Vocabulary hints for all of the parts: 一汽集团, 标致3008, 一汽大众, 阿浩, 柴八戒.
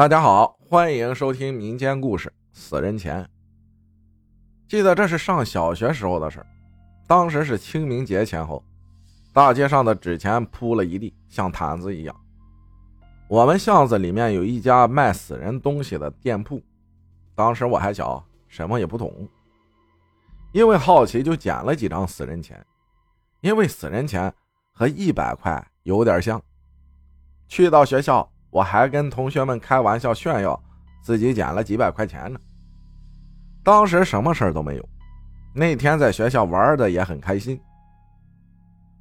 大家好，欢迎收听民间故事死人钱。记得这是上小学时候的事，当时是清明节前后，大街上的纸钱铺了一地，像毯子一样。我们巷子里面有一家卖死人东西的店铺，当时我还小，什么也不懂，因为好奇就捡了几张死人钱，因为死人钱和100块有点像。去到学校，我还跟同学们开玩笑炫耀自己捡了几百块钱呢。当时什么事儿都没有，那天在学校玩的也很开心，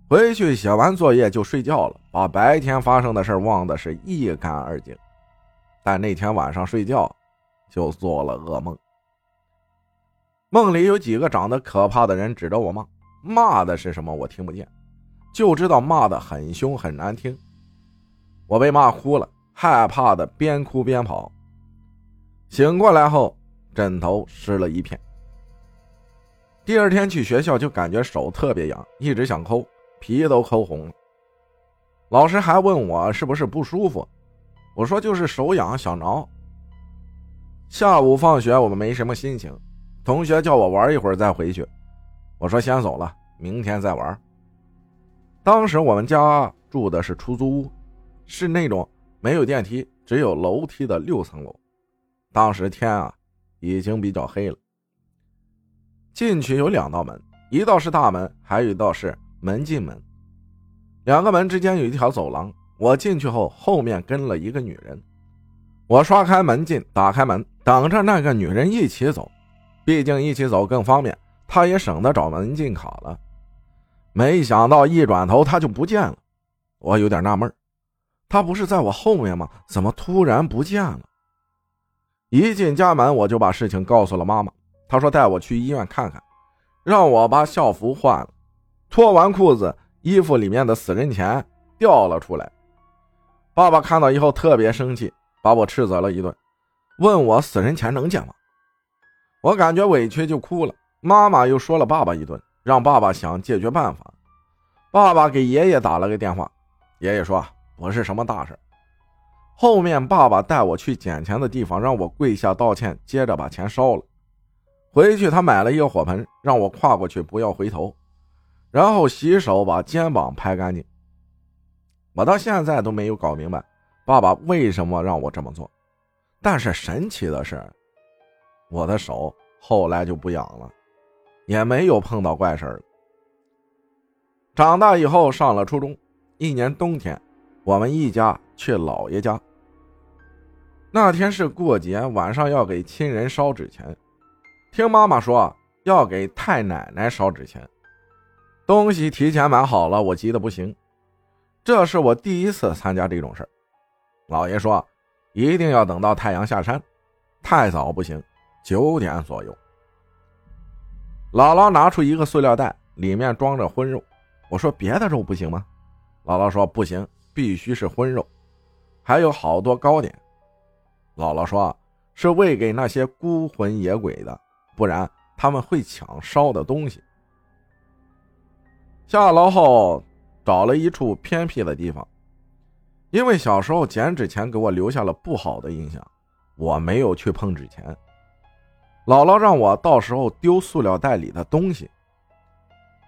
回去写完作业就睡觉了，把白天发生的事忘得是一干二净。但那天晚上睡觉就做了噩梦，梦里有几个长得可怕的人指着我骂的是什么我听不见，就知道骂得很凶很难听。我被骂哭了，害怕的边哭边跑，醒过来后枕头湿了一片。第二天去学校就感觉手特别痒，一直想抠，皮都抠红了。老师还问我是不是不舒服，我说就是手痒想挠。下午放学我们没什么心情，同学叫我玩一会儿再回去，我说先走了，明天再玩。当时我们家住的是出租屋，是那种没有电梯只有楼梯的6层楼。当时天已经比较黑了，进去有2道门，一道是大门，还有一道是门进门，2个门之间有一条走廊。我进去后，后面跟了一个女人，我刷开门进，打开门等着那个女人一起走，毕竟一起走更方便，她也省得找门禁卡了。没想到一转头她就不见了，我有点纳闷，他不是在我后面吗？怎么突然不见了？一进家门我就把事情告诉了妈妈，她说带我去医院看看，让我把校服换了。脱完裤子，衣服里面的死人钱掉了出来。爸爸看到以后特别生气，把我斥责了一顿，问我死人钱能捡吗？我感觉委屈就哭了。妈妈又说了爸爸一顿，让爸爸想解决办法。爸爸给爷爷打了个电话，爷爷说不是什么大事。后面爸爸带我去捡钱的地方，让我跪下道歉，接着把钱烧了。回去他买了一个火盆，让我跨过去不要回头，然后洗手把肩膀拍干净。我到现在都没有搞明白爸爸为什么让我这么做，但是神奇的是，我的手后来就不痒了，也没有碰到怪事了。长大以后上了初中，1年冬天我们一家去姥爷家，那天是过节，晚上要给亲人烧纸钱，听妈妈说要给太奶奶烧纸钱，东西提前买好了，我急得不行，这是我第一次参加这种事儿。姥爷说一定要等到太阳下山，太早不行，9点左右。姥姥拿出一个塑料袋，里面装着荤肉，我说别的肉不行吗？姥姥说不行，必须是荤肉，还有好多糕点。姥姥说是喂给那些孤魂野鬼的，不然他们会抢烧的东西。下楼后找了一处偏僻的地方，因为小时候捡纸钱给我留下了不好的印象，我没有去碰纸钱。姥姥让我到时候丢塑料袋里的东西。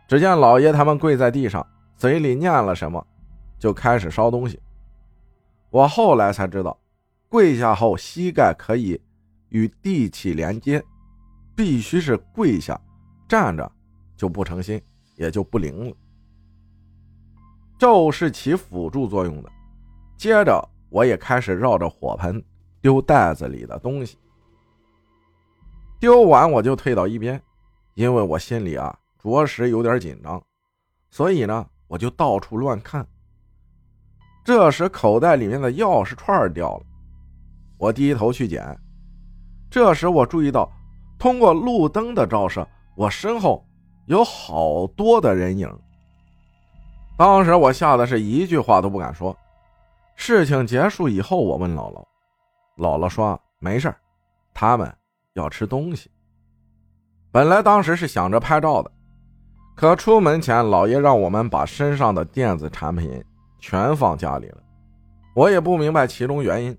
只见老爷他们跪在地上，嘴里念了什么就开始烧东西。我后来才知道，跪下后膝盖可以与地气连接，必须是跪下，站着就不诚心，也就不灵了。咒是起辅助作用的。接着我也开始绕着火盆丢袋子里的东西，丢完我就退到一边，因为我心里着实有点紧张，所以呢我就到处乱看。这时口袋里面的钥匙串掉了，我低头去捡，这时我注意到通过路灯的照射，我身后有好多的人影。当时我吓得是一句话都不敢说。事情结束以后我问姥姥，姥姥说没事，他们要吃东西。本来当时是想着拍照的，可出门前姥爷让我们把身上的电子产品全放家里了，我也不明白其中原因。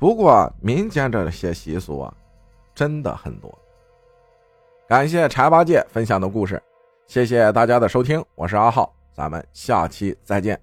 不过民间这些习俗啊，真的很多。感谢柴八戒分享的故事，谢谢大家的收听，我是阿浩，咱们下期再见。